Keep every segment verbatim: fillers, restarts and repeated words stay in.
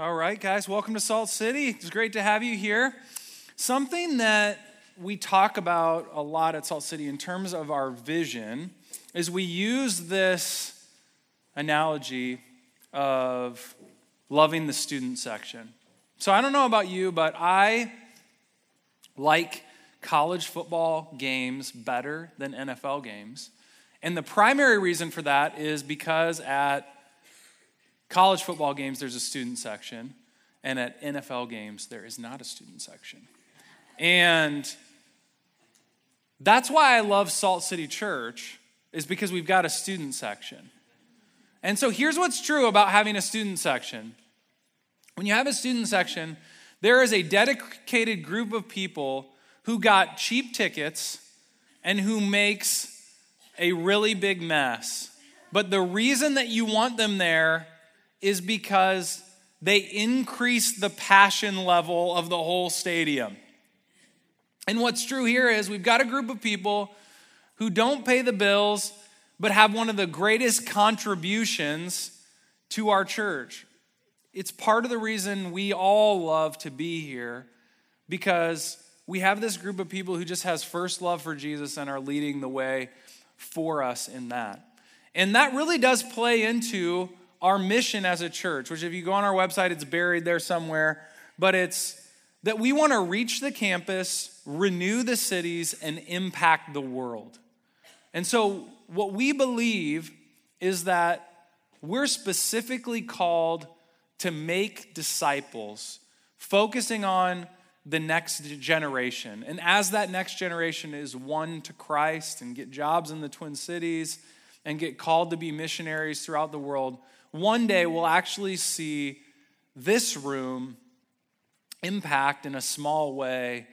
All right, guys, welcome to Salt City. It's great to have you here. Something that we talk about a lot at Salt City in terms of our vision is we use this analogy of loving the student section. So I don't know about you, but I like college football games better than N F L games. And the primary reason for that is because at college football games, there's a student section, and at N F L games, there is not a student section. And that's why I love Salt City Church, is because we've got a student section. And so here's what's true about having a student section. When you have a student section, there is a dedicated group of people who got cheap tickets and who makes a really big mess. But the reason that you want them there is because they increase the passion level of the whole stadium. And what's true here is we've got a group of people who don't pay the bills, but have one of the greatest contributions to our church. It's part of the reason we all love to be here, because we have this group of people who just has first love for Jesus and are leading the way for us in that. And that really does play into our mission as a church, which if you go on our website, it's buried there somewhere. But it's that we want to reach the campus, renew the cities, and impact the world. And so what we believe is that we're specifically called to make disciples, focusing on the next generation. And as that next generation is won to Christ and get jobs in the Twin Cities and get called to be missionaries throughout the world, one day we'll actually see this room impact in a small way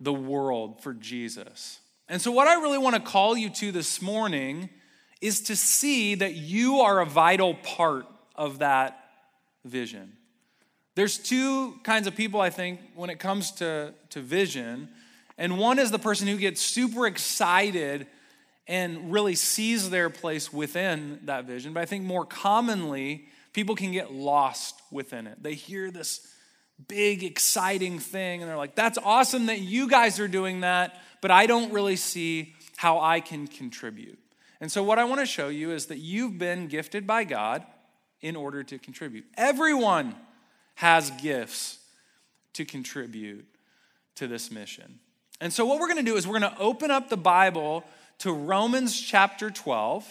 the world for Jesus. And so what I really want to call you to this morning is to see that you are a vital part of that vision. There's two kinds of people, I think, when it comes to, to vision. And one is the person who gets super excited and really sees their place within that vision. But I think more commonly, people can get lost within it. They hear this big, exciting thing, and they're like, that's awesome that you guys are doing that, but I don't really see how I can contribute. And so what I want to show you is that you've been gifted by God in order to contribute. Everyone has gifts to contribute to this mission. And so what we're going to do is we're going to open up the Bible to Romans chapter twelve,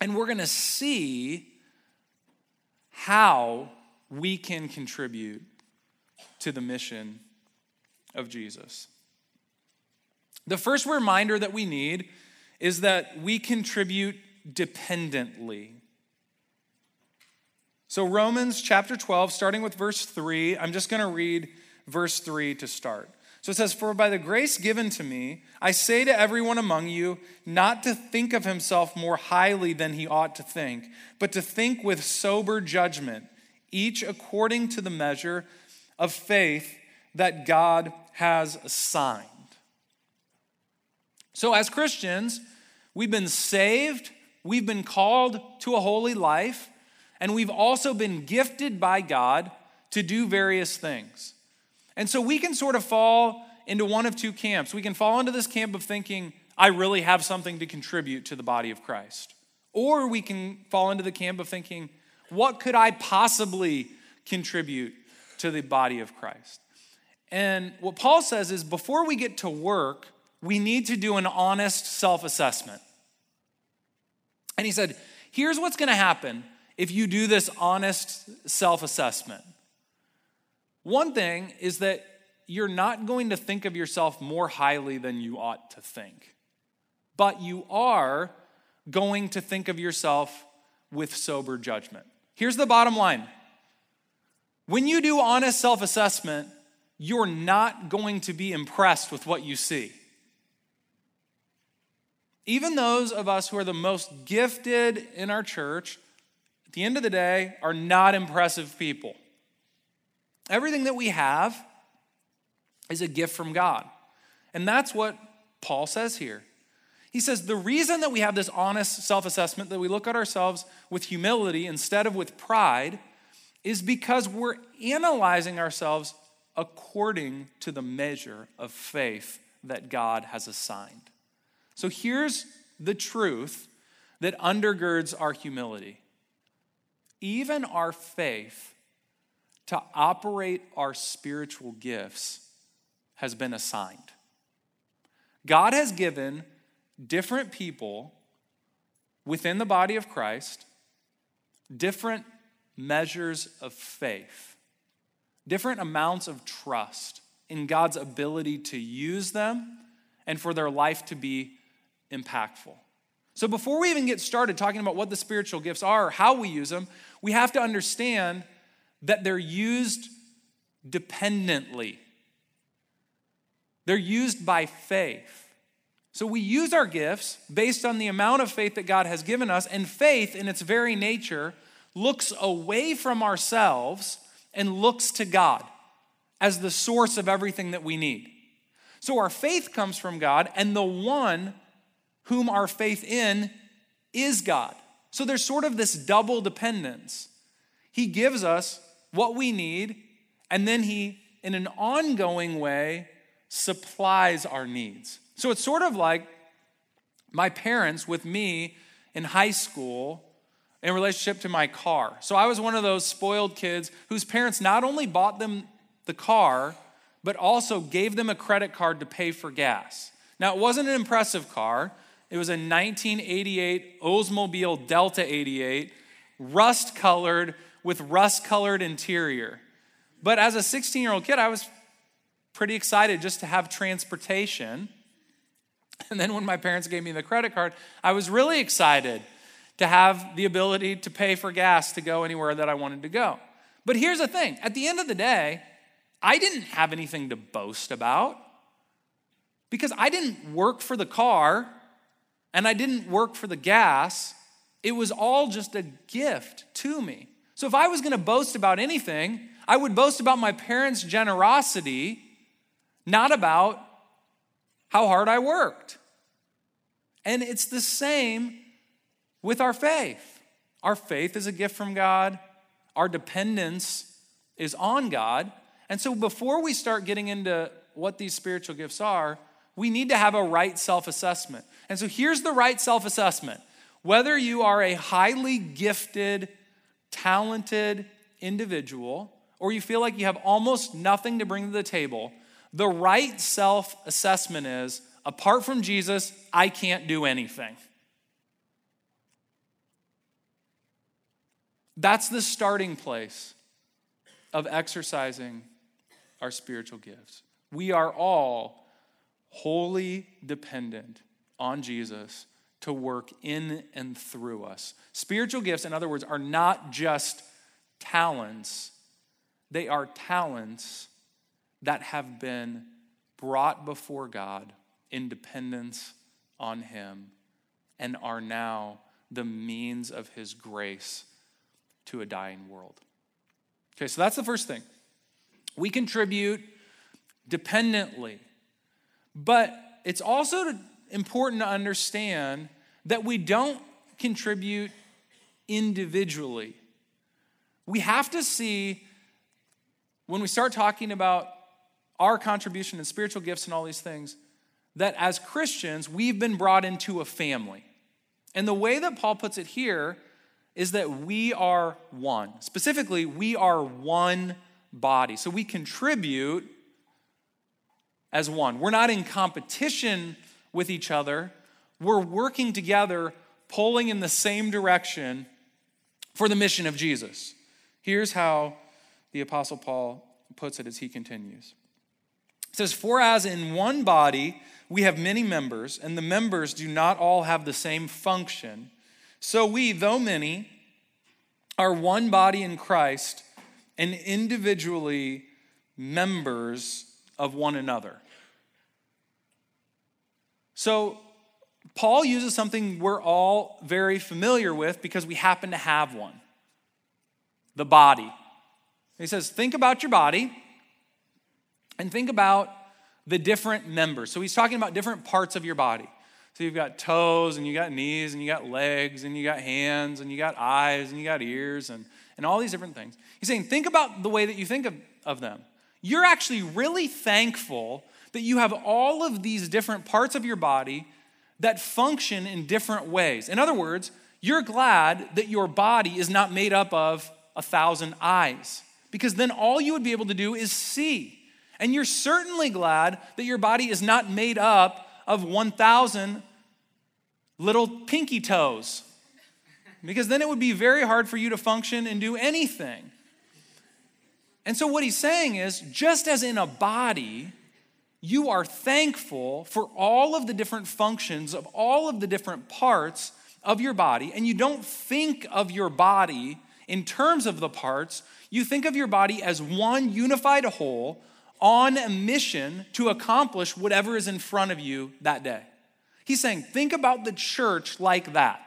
and we're going to see how we can contribute to the mission of Jesus. The first reminder that we need is that we contribute dependently. So Romans chapter twelve, starting with verse three, I'm just going to read verse three to start. So it says, "For by the grace given to me, I say to everyone among you, not to think of himself more highly than he ought to think, but to think with sober judgment, each according to the measure of faith that God has assigned." So as Christians, we've been saved, we've been called to a holy life, and we've also been gifted by God to do various things. And so we can sort of fall into one of two camps. We can fall into this camp of thinking, I really have something to contribute to the body of Christ. Or we can fall into the camp of thinking, what could I possibly contribute to the body of Christ? And what Paul says is, before we get to work, we need to do an honest self-assessment. And he said, here's what's going to happen if you do this honest self-assessment. One thing is that you're not going to think of yourself more highly than you ought to think, but you are going to think of yourself with sober judgment. Here's the bottom line. When you do honest self-assessment, you're not going to be impressed with what you see. Even those of us who are the most gifted in our church, at the end of the day, are not impressive people. Everything that we have is a gift from God. And that's what Paul says here. He says the reason that we have this honest self-assessment, that we look at ourselves with humility instead of with pride, is because we're analyzing ourselves according to the measure of faith that God has assigned. So here's the truth that undergirds our humility. Even our faith to operate our spiritual gifts has been assigned. God has given different people within the body of Christ different measures of faith, different amounts of trust in God's ability to use them and for their life to be impactful. So before we even get started talking about what the spiritual gifts are or how we use them, we have to understand that they're used dependently. They're used by faith. So we use our gifts based on the amount of faith that God has given us, and faith in its very nature looks away from ourselves and looks to God as the source of everything that we need. So our faith comes from God, and the one whom our faith in is God. So there's sort of this double dependence. He gives us what we need, and then he, in an ongoing way, supplies our needs. So it's sort of like my parents with me in high school in relationship to my car. So I was one of those spoiled kids whose parents not only bought them the car, but also gave them a credit card to pay for gas. Now, it wasn't an impressive car. It was a nineteen eighty-eight Oldsmobile Delta eighty-eight, rust-colored, with rust-colored interior. But as a sixteen-year-old kid, I was pretty excited just to have transportation. And then when my parents gave me the credit card, I was really excited to have the ability to pay for gas to go anywhere that I wanted to go. But here's the thing. At the end of the day, I didn't have anything to boast about, because I didn't work for the car and I didn't work for the gas. It was all just a gift to me. So if I was going to boast about anything, I would boast about my parents' generosity, not about how hard I worked. And it's the same with our faith. Our faith is a gift from God. Our dependence is on God. And so before we start getting into what these spiritual gifts are, we need to have a right self-assessment. And so here's the right self-assessment. Whether you are a highly gifted, talented individual, or you feel like you have almost nothing to bring to the table, the right self-assessment is, apart from Jesus, I can't do anything. That's the starting place of exercising our spiritual gifts. We are all wholly dependent on Jesus to work in and through us. Spiritual gifts, in other words, are not just talents. They are talents that have been brought before God in dependence on him and are now the means of his grace to a dying world. Okay, so that's the first thing. We contribute dependently. But it's also important to understand that we don't contribute individually. We have to see, when we start talking about our contribution and spiritual gifts and all these things, that as Christians, we've been brought into a family. And the way that Paul puts it here is that we are one. Specifically, we are one body. So we contribute as one. We're not in competition with each other. We're working together, pulling in the same direction for the mission of Jesus. Here's how the Apostle Paul puts it as he continues. It says, "For as in one body we have many members, and the members do not all have the same function, so we, though many, are one body in Christ and individually members of one another." So Paul uses something we're all very familiar with because we happen to have one: the body. He says, think about your body and think about the different members. So he's talking about different parts of your body. So you've got toes, and you got knees, and you got legs, and you got hands, and you got eyes, and you got ears, and and all these different things. He's saying, think about the way that you think of, of them. You're actually really thankful that you have all of these different parts of your body that function in different ways. In other words, you're glad that your body is not made up of a thousand eyes, because then all you would be able to do is see. And you're certainly glad that your body is not made up of one thousand little pinky toes, because then it would be very hard for you to function and do anything. And so what he's saying is, just as in a body, you are thankful for all of the different functions of all of the different parts of your body, and you don't think of your body in terms of the parts. You think of your body as one unified whole on a mission to accomplish whatever is in front of you that day. He's saying, think about the church like that.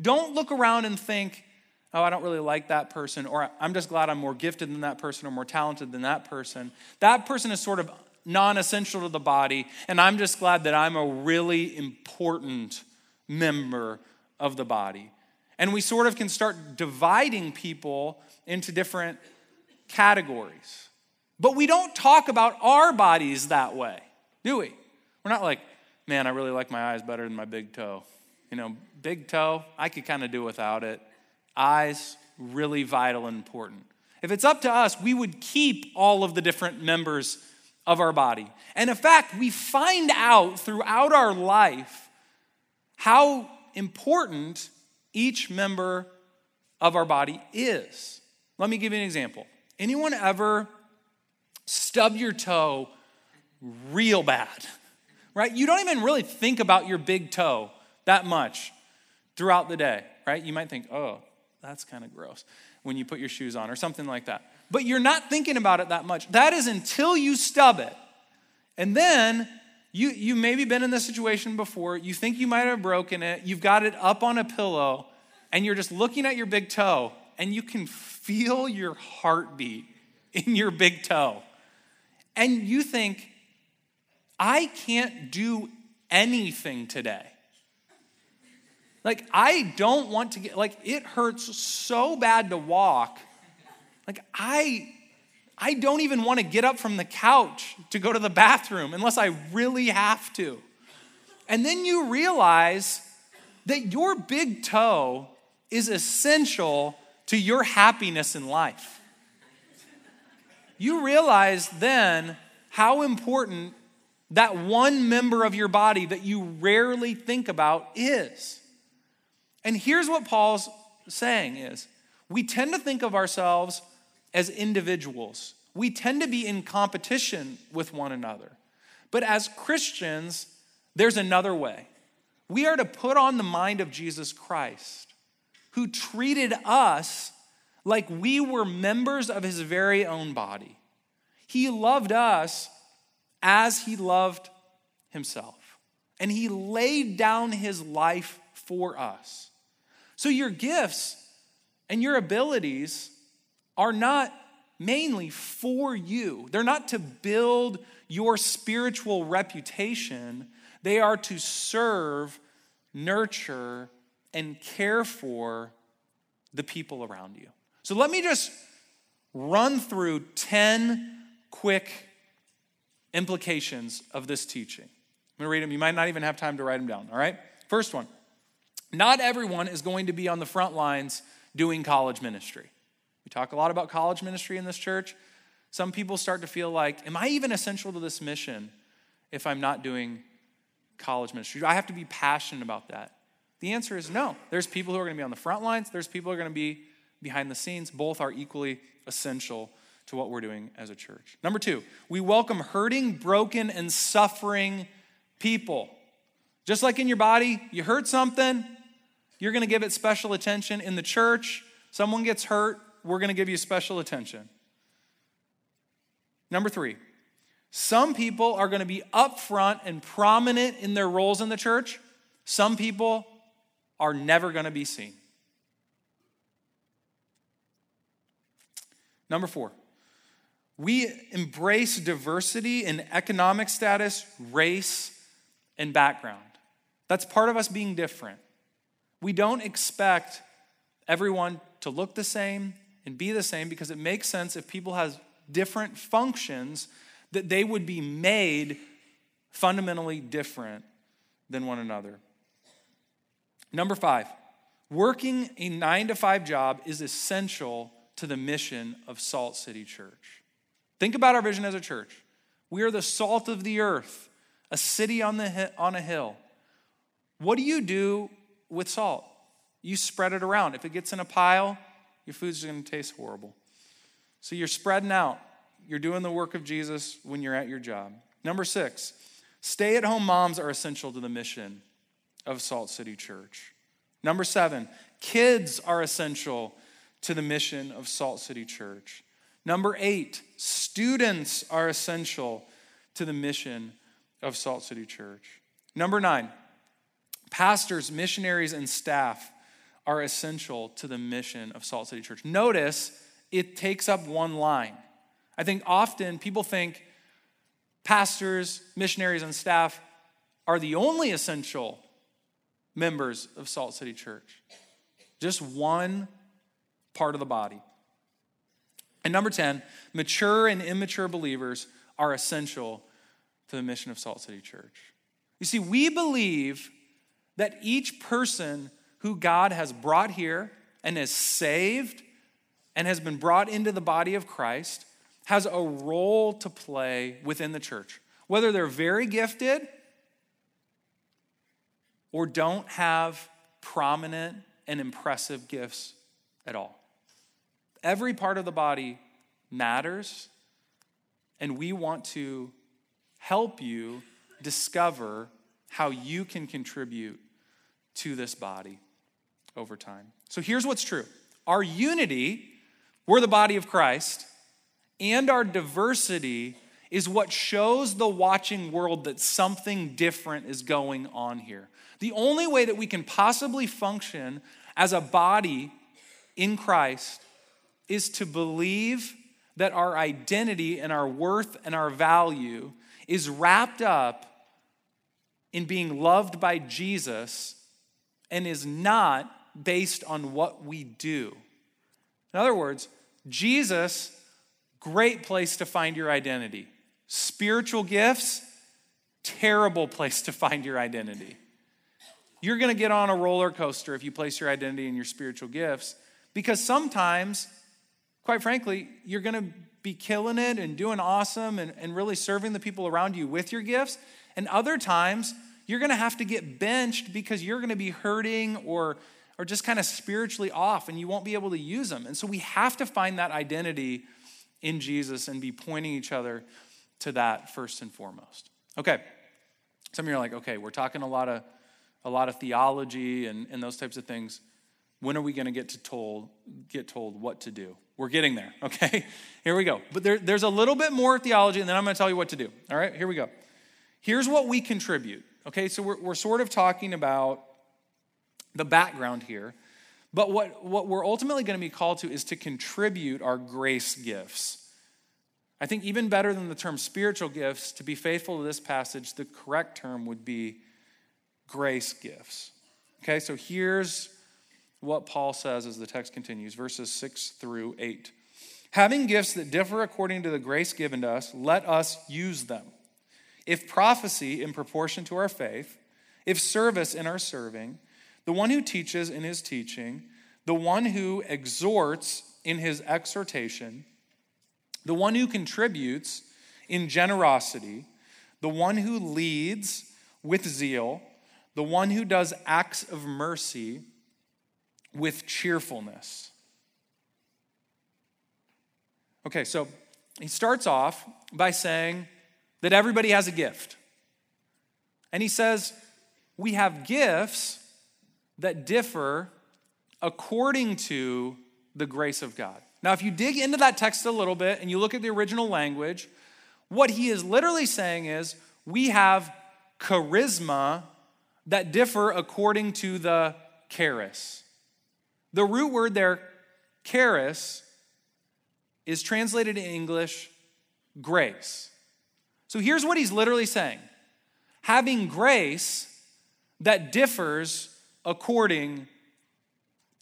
Don't look around and think, oh, I don't really like that person, or I'm just glad I'm more gifted than that person or more talented than that person. That person is sort of non-essential to the body, and I'm just glad that I'm a really important member of the body. And we sort of can start dividing people into different categories. But we don't talk about our bodies that way, do we? We're not like, man, I really like my eyes better than my big toe. You know, big toe, I could kind of do without it. Eyes, really vital and important. If it's up to us, we would keep all of the different members of our body. And in fact, we find out throughout our life how important each member of our body is. Let me give you an example. Anyone ever stub your toe real bad, right? You don't even really think about your big toe that much throughout the day, right? You might think, oh, that's kind of gross when you put your shoes on or something like that. But you're not thinking about it that much. That is until you stub it. And then you you maybe been in this situation before. You think you might have broken it. You've got it up on a pillow, and you're just looking at your big toe, and you can feel your heartbeat in your big toe. And you think, I can't do anything today. Like, I don't want to get, like, it hurts so bad to walk. Like, I, I don't even want to get up from the couch to go to the bathroom unless I really have to. And then you realize that your big toe is essential to your happiness in life. You realize then how important that one member of your body that you rarely think about is. And here's what Paul's saying is, we tend to think of ourselves as individuals. We tend to be in competition with one another. But as Christians, there's another way. We are to put on the mind of Jesus Christ, who treated us like we were members of his very own body. He loved us as he loved himself. And he laid down his life for us. So your gifts and your abilities are not mainly for you. They're not to build your spiritual reputation. They are to serve, nurture, and care for the people around you. So let me just run through ten quick implications of this teaching. I'm going to read them. You might not even have time to write them down, all right? First one, not everyone is going to be on the front lines doing college ministry. We talk a lot about college ministry in this church. Some people start to feel like, am I even essential to this mission if I'm not doing college ministry? Do I have to be passionate about that? The answer is no. There's people who are going to be on the front lines. There's people who are going to be behind the scenes. Both are equally essential to what we're doing as a church. Number two, we welcome hurting, broken, and suffering people. Just like in your body, you hurt something, you're going to give it special attention. In the church, someone gets hurt, we're going to give you special attention. Number three, some people are going to be upfront and prominent in their roles in the church. Some people are never going to be seen. Number four, we embrace diversity in economic status, race, and background. That's part of us being different. We don't expect everyone to look the same, and be the same, because it makes sense if people have different functions that they would be made fundamentally different than one another. Number five, working a nine to five job is essential to the mission of Salt City Church. Think about our vision as a church. We are the salt of the earth, a city on the on a hill. What do you do with salt? You spread it around. If it gets in a pile, your food's going to taste horrible. So you're spreading out. You're doing the work of Jesus when you're at your job. Number six, stay-at-home moms are essential to the mission of Salt City Church. Number seven, kids are essential to the mission of Salt City Church. Number eight, students are essential to the mission of Salt City Church. Number nine, pastors, missionaries, and staff are essential to the mission of Salt City Church. Notice it takes up one line. I think often people think pastors, missionaries, and staff are the only essential members of Salt City Church. Just one part of the body. And number ten, mature and immature believers are essential to the mission of Salt City Church. You see, we believe that each person who God has brought here and has saved and has been brought into the body of Christ has a role to play within the church, whether they're very gifted or don't have prominent and impressive gifts at all. Every part of the body matters, and we want to help you discover how you can contribute to this body over time. So here's what's true. Our unity, we're the body of Christ, and our diversity is what shows the watching world that something different is going on here. The only way that we can possibly function as a body in Christ is to believe that our identity and our worth and our value is wrapped up in being loved by Jesus and is not based on what we do. In other words, Jesus, great place to find your identity. Spiritual gifts, terrible place to find your identity. You're going to get on a roller coaster if you place your identity in your spiritual gifts, because sometimes, quite frankly, you're going to be killing it and doing awesome and, and really serving the people around you with your gifts. And other times, you're going to have to get benched because you're going to be hurting or, or just kind of spiritually off, and you won't be able to use them. And so we have to find that identity in Jesus and be pointing each other to that first and foremost. Okay, some of you are like, okay, we're talking a lot of a lot of theology and, and those types of things. When are we going to get to told get told what to do? We're getting there, okay? Here we go. But there, there's a little bit more theology, and then I'm going to tell you what to do. All right, here we go. Here's what we contribute, okay? So we're, we're sort of talking about the background here. But what, what we're ultimately going to be called to is to contribute our grace gifts. I think even better than the term spiritual gifts, to be faithful to this passage, the correct term would be grace gifts. Okay, so here's what Paul says as the text continues, verses six through eight. Having gifts that differ according to the grace given to us, let us use them. If prophecy in proportion to our faith, if service in our serving, the one who teaches in his teaching, the one who exhorts in his exhortation, the one who contributes in generosity, the one who leads with zeal, the one who does acts of mercy with cheerfulness. Okay, so he starts off by saying that everybody has a gift. And he says, we have gifts that differ according to the grace of God. Now, if you dig into that text a little bit and you look at the original language, what he is literally saying is we have charisma that differ according to the charis. The root word there, charis, is translated in English, grace. So here's what he's literally saying. Having grace that differs according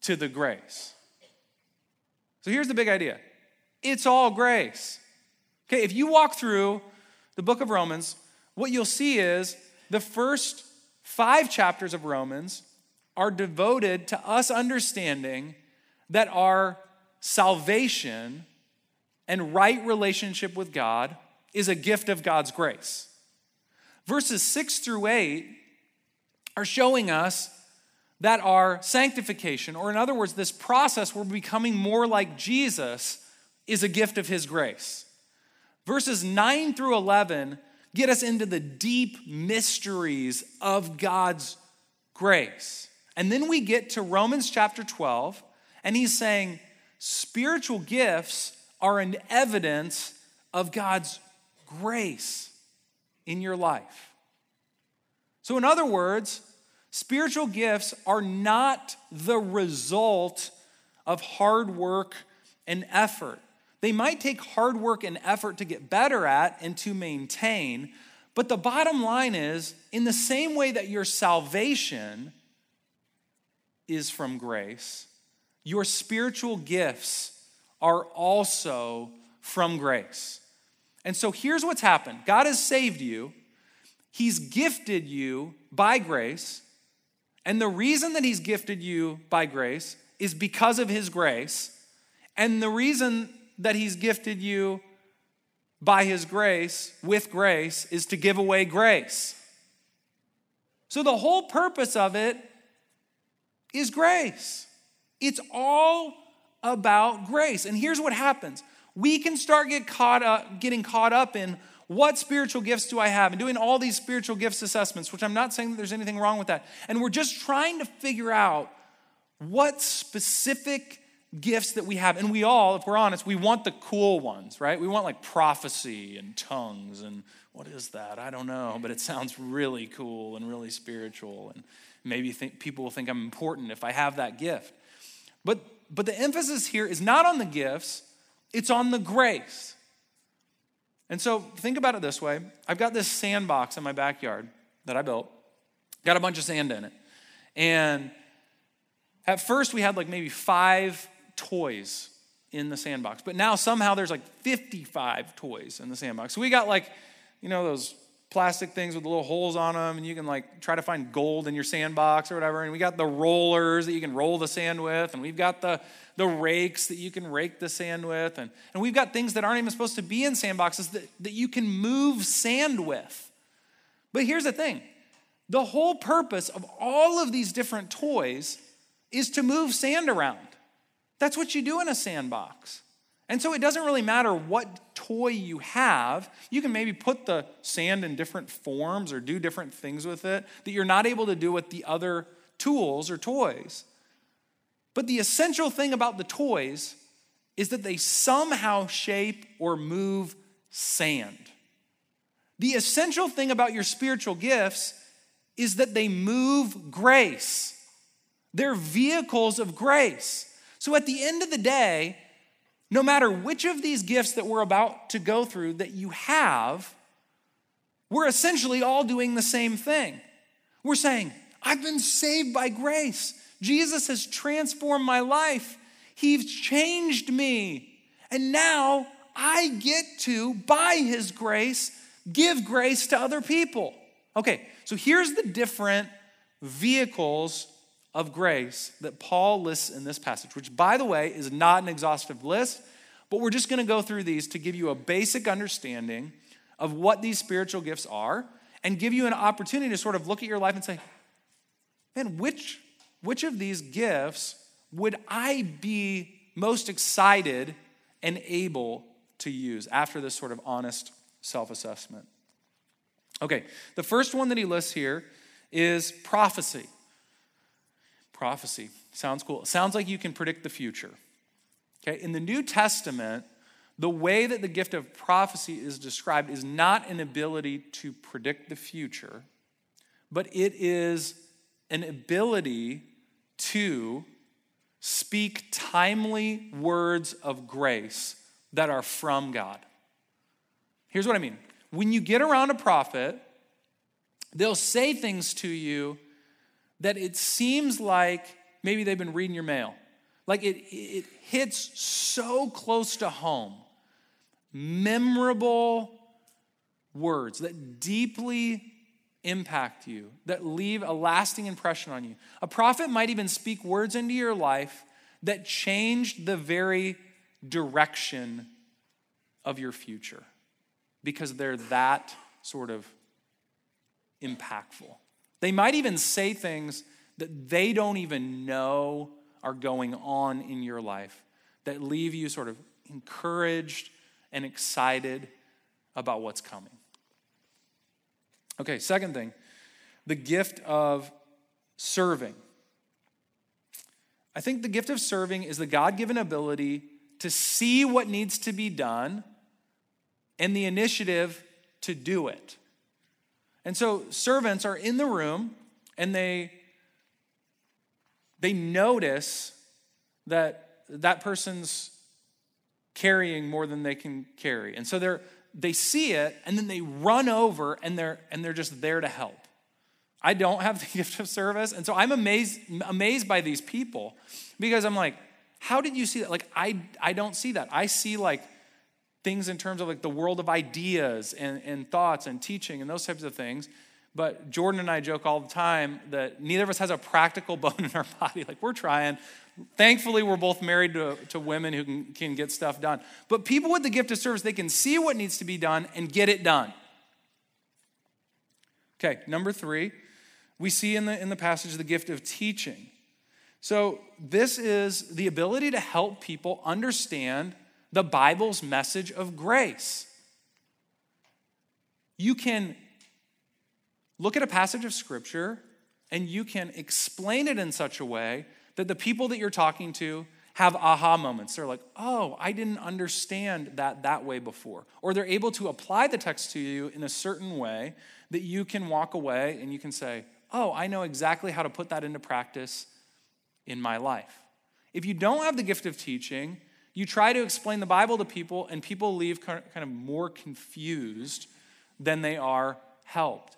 to the grace. So here's the big idea. It's all grace. Okay, if you walk through the book of Romans, what you'll see is the first five chapters of Romans are devoted to us understanding that our salvation and right relationship with God is a gift of God's grace. Verses six through eight are showing us that our sanctification, or in other words, this process where we're becoming more like Jesus, is a gift of his grace. Verses nine through eleven get us into the deep mysteries of God's grace. And then we get to Romans chapter twelve, and he's saying spiritual gifts are an evidence of God's grace in your life. So in other words, spiritual gifts are not the result of hard work and effort. They might take hard work and effort to get better at and to maintain, but the bottom line is, in the same way that your salvation is from grace, your spiritual gifts are also from grace. And so here's what's happened. God has saved you. He's gifted you by grace. And the reason that he's gifted you by grace is because of his grace. And the reason that he's gifted you by his grace, with grace, is to give away grace. So the whole purpose of it is grace. It's all about grace. And here's what happens. We can start get caught up, getting caught up in what spiritual gifts do I have and doing all these spiritual gifts assessments, which I'm not saying that there's anything wrong with that. And we're just trying to figure out what specific gifts that we have. And we all, if we're honest, we want the cool ones, right? We want like prophecy and tongues and what is that? I don't know, but it sounds really cool and really spiritual. And maybe think, people will think I'm important if I have that gift. But but the emphasis here is not on the gifts, it's on the grace. And so think about it this way. I've got this sandbox in my backyard that I built. Got a bunch of sand in it. And at first we had like maybe five toys in the sandbox. But now somehow there's like fifty-five toys in the sandbox. So we got like, you know, those plastic things with little holes on them, and you can like try to find gold in your sandbox or whatever. And we got the rollers that you can roll the sand with, and we've got the, the rakes that you can rake the sand with. And, and we've got things that aren't even supposed to be in sandboxes that, that you can move sand with. But here's the thing. The whole purpose of all of these different toys is to move sand around. That's what you do in a sandbox. And so it doesn't really matter what toy you have. You can maybe put the sand in different forms or do different things with it that you're not able to do with the other tools or toys. But the essential thing about the toys is that they somehow shape or move sand. The essential thing about your spiritual gifts is that they move grace. They're vehicles of grace. So at the end of the day, no matter which of these gifts that we're about to go through that you have, we're essentially all doing the same thing. We're saying, I've been saved by grace. Jesus has transformed my life. He's changed me. And now I get to, by his grace, give grace to other people. Okay, so here's the different vehicles of grace that Paul lists in this passage, which, by the way, is not an exhaustive list, but we're just going to go through these to give you a basic understanding of what these spiritual gifts are and give you an opportunity to sort of look at your life and say, man, which, which of these gifts would I be most excited and able to use after this sort of honest self-assessment? Okay, the first one that he lists here is prophecy. Prophecy. Sounds cool. It sounds like you can predict the future. Okay? In the New Testament, the way that the gift of prophecy is described is not an ability to predict the future, but it is an ability to speak timely words of grace that are from God. Here's what I mean. When you get around a prophet, they'll say things to you that it seems like maybe they've been reading your mail. Like it, it hits so close to home. Memorable words that deeply impact you, that leave a lasting impression on you. A prophet might even speak words into your life that changed the very direction of your future because they're that sort of impactful. They might even say things that they don't even know are going on in your life that leave you sort of encouraged and excited about what's coming. Okay, second thing, the gift of serving. I think the gift of serving is the God-given ability to see what needs to be done and the initiative to do it. And so servants are in the room and they, they notice that that person's carrying more than they can carry. And so they're They see it, and then they run over, and they're and they're just there to help. I don't have the gift of service, and so I'm amazed amazed by these people because I'm like, how did you see that? Like, I I don't see that. I see like things in terms of like the world of ideas and, and thoughts and teaching and those types of things. But Jordan and I joke all the time that neither of us has a practical bone in our body. Like, we're trying. Thankfully, we're both married to, to women who can, can get stuff done. But people with the gift of service, they can see what needs to be done and get it done. Okay, number three, we see in the, in the passage the gift of teaching. So this is the ability to help people understand the Bible's message of grace. You can look at a passage of Scripture and you can explain it in such a way that the people that you're talking to have aha moments. They're like, oh, I didn't understand that that way before. Or they're able to apply the text to you in a certain way that you can walk away and you can say, oh, I know exactly how to put that into practice in my life. If you don't have the gift of teaching, you try to explain the Bible to people and people leave kind of more confused than they are helped.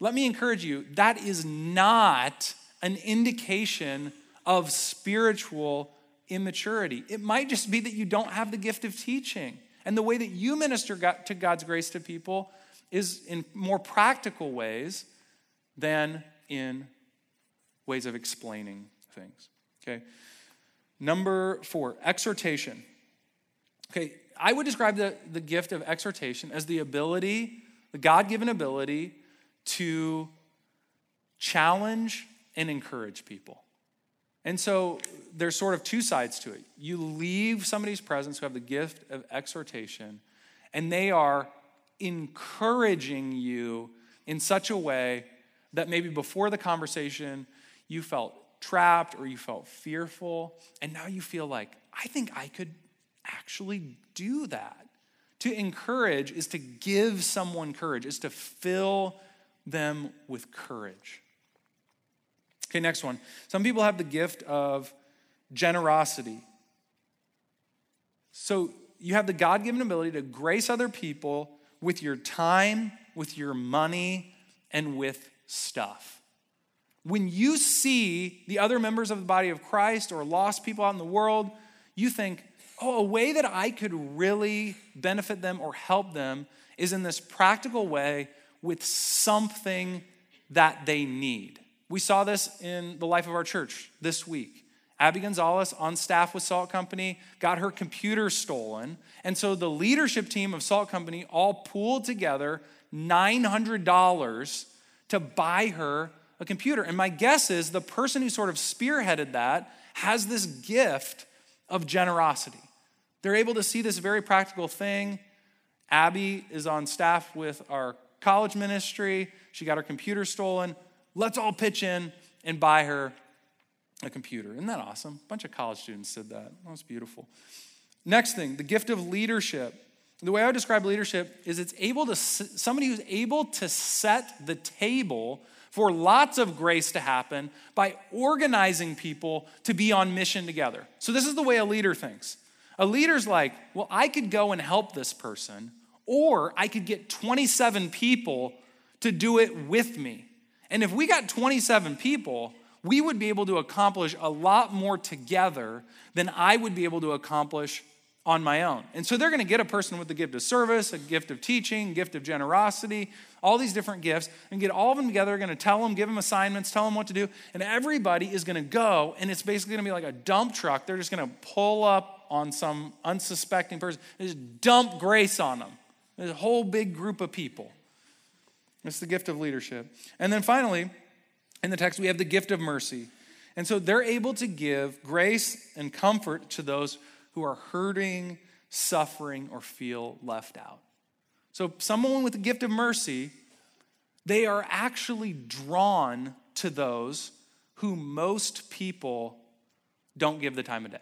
Let me encourage you, that is not an indication of spiritual immaturity. It might just be that you don't have the gift of teaching. And the way that you minister to God's grace to people is in more practical ways than in ways of explaining things. Okay. Number four, exhortation. Okay, I would describe the, the gift of exhortation as the ability, the God-given ability to challenge and encourage people. And so there's sort of two sides to it. You leave somebody's presence who have the gift of exhortation, and they are encouraging you in such a way that maybe before the conversation you felt trapped or you felt fearful, and now you feel like, I think I could actually do that. To encourage is to give someone courage, is to fill them with courage. Okay, next one. Some people have the gift of generosity. So you have the God-given ability to grace other people with your time, with your money, and with stuff. When you see the other members of the body of Christ or lost people out in the world, you think, oh, a way that I could really benefit them or help them is in this practical way with something that they need. We saw this in the life of our church this week. Abby Gonzalez, on staff with Salt Company, got her computer stolen. And so the leadership team of Salt Company all pooled together nine hundred dollars to buy her a computer. And my guess is the person who sort of spearheaded that has this gift of generosity. They're able to see this very practical thing. Abby is on staff with our college ministry. She got her computer stolen. Let's all pitch in and buy her a computer. Isn't that awesome? A bunch of college students did that. That was beautiful. Next thing, the gift of leadership. The way I would describe leadership is it's able to somebody who's able to set the table for lots of grace to happen by organizing people to be on mission together. So this is the way a leader thinks. A leader's like, well, I could go and help this person, or I could get twenty-seven people to do it with me. And if we got twenty-seven people, we would be able to accomplish a lot more together than I would be able to accomplish on my own. And so they're going to get a person with the gift of service, a gift of teaching, gift of generosity, all these different gifts, and get all of them together. They're going to tell them, give them assignments, tell them what to do, and everybody is going to go, and it's basically going to be like a dump truck. They're just going to pull up on some unsuspecting person and just dump grace on them. There's a whole big group of people. It's the gift of leadership. And then finally, in the text, we have the gift of mercy. And so they're able to give grace and comfort to those who are hurting, suffering, or feel left out. So someone with the gift of mercy, they are actually drawn to those who most people don't give the time of day.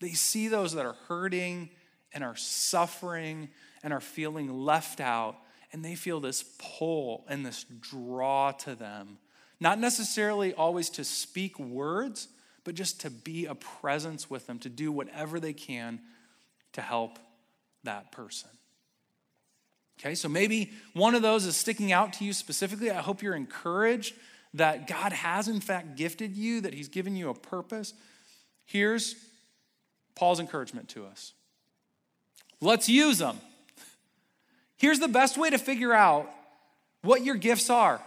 They see those that are hurting and are suffering and are feeling left out, and they feel this pull and this draw to them. Not necessarily always to speak words, but just to be a presence with them, to do whatever they can to help that person. Okay, so maybe one of those is sticking out to you specifically. I hope you're encouraged that God has in fact gifted you, that he's given you a purpose. Here's Paul's encouragement to us. Let's use them. Here's the best way to figure out what your gifts are.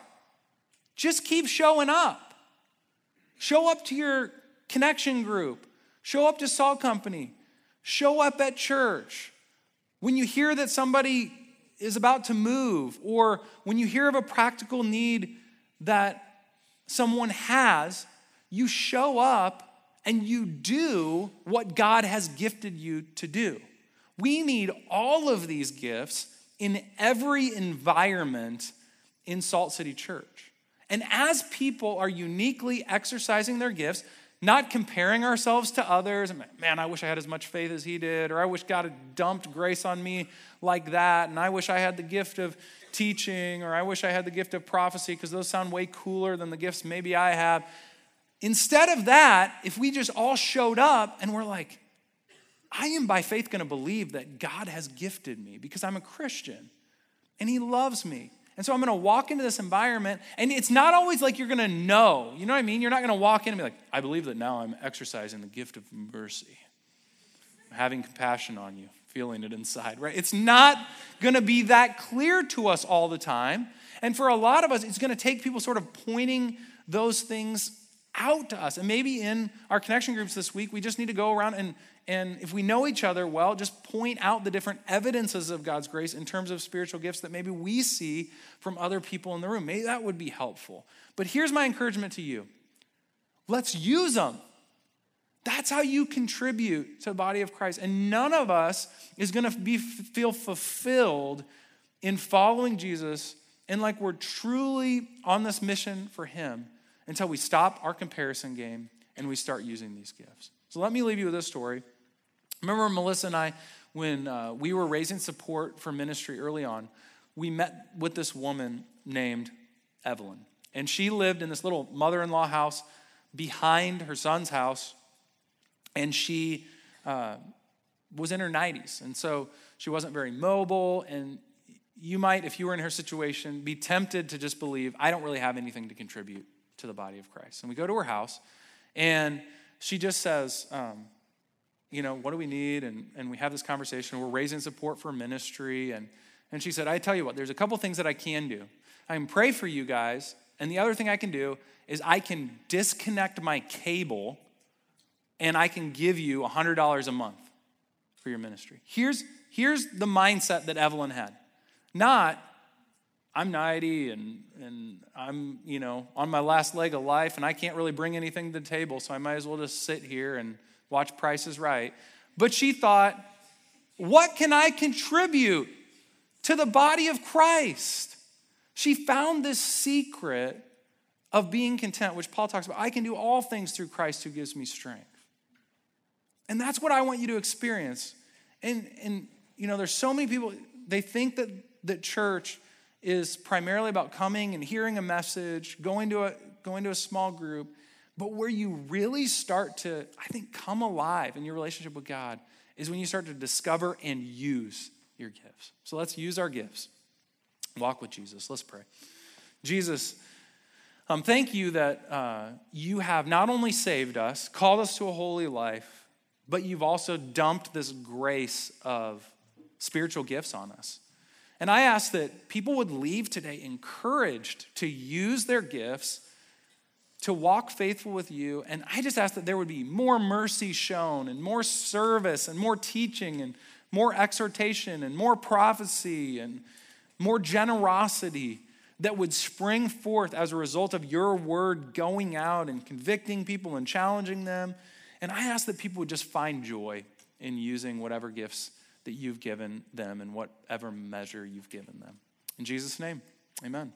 Just keep showing up. Show up to your connection group. Show up to Salt Company. Show up at church. When you hear that somebody is about to move, or when you hear of a practical need that someone has, you show up and you do what God has gifted you to do. We need all of these gifts in every environment in Salt City Church. And as people are uniquely exercising their gifts, not comparing ourselves to others, man, I wish I had as much faith as he did, or I wish God had dumped grace on me like that, and I wish I had the gift of teaching, or I wish I had the gift of prophecy, because those sound way cooler than the gifts maybe I have. Instead of that, if we just all showed up and we're like, I am by faith going to believe that God has gifted me because I'm a Christian, and he loves me. And so I'm going to walk into this environment, and it's not always like you're going to know. You know what I mean? You're not going to walk in and be like, I believe that now I'm exercising the gift of mercy. I'm having compassion on you, feeling it inside, right? It's not going to be that clear to us all the time. And for a lot of us, it's going to take people sort of pointing those things out to us. And maybe in our connection groups this week, we just need to go around and And if we know each other well, just point out the different evidences of God's grace in terms of spiritual gifts that maybe we see from other people in the room. Maybe that would be helpful. But here's my encouragement to you. Let's use them. That's how you contribute to the body of Christ. And none of us is going to be feel fulfilled in following Jesus and like we're truly on this mission for him until we stop our comparison game and we start using these gifts. So let me leave you with this story. Remember Melissa and I, when uh, we were raising support for ministry early on, we met with this woman named Evelyn. And she lived in this little mother-in-law house behind her son's house. And she uh, was in her nineties. And so she wasn't very mobile. And you might, if you were in her situation, be tempted to just believe, I don't really have anything to contribute to the body of Christ. And we go to her house, and she just says, um, you know, what do we need? And, and we have this conversation. We're raising support for ministry. And, and she said, I tell you what, there's a couple things that I can do. I can pray for you guys. And the other thing I can do is I can disconnect my cable and I can give you one hundred dollars a month for your ministry. Here's, here's the mindset that Evelyn had. Not, I'm ninety and and I'm, you know, on my last leg of life and I can't really bring anything to the table, so I might as well just sit here and watch Price is Right. But she thought, what can I contribute to the body of Christ? She found this secret of being content, which Paul talks about. I can do all things through Christ who gives me strength. And that's what I want you to experience. And, and you know, there's so many people, they think that the church is primarily about coming and hearing a message, going to a, going to a small group, but where you really start to, I think, come alive in your relationship with God is when you start to discover and use your gifts. So let's use our gifts. Walk with Jesus. Let's pray. Jesus, Um, thank you that uh, you have not only saved us, called us to a holy life, but you've also dumped this grace of spiritual gifts on us. And I ask that people would leave today encouraged to use their gifts to walk faithful with you. And I just ask that there would be more mercy shown and more service and more teaching and more exhortation and more prophecy and more generosity that would spring forth as a result of your word going out and convicting people and challenging them. And I ask that people would just find joy in using whatever gifts that you've given them in whatever measure you've given them. In Jesus' name, amen.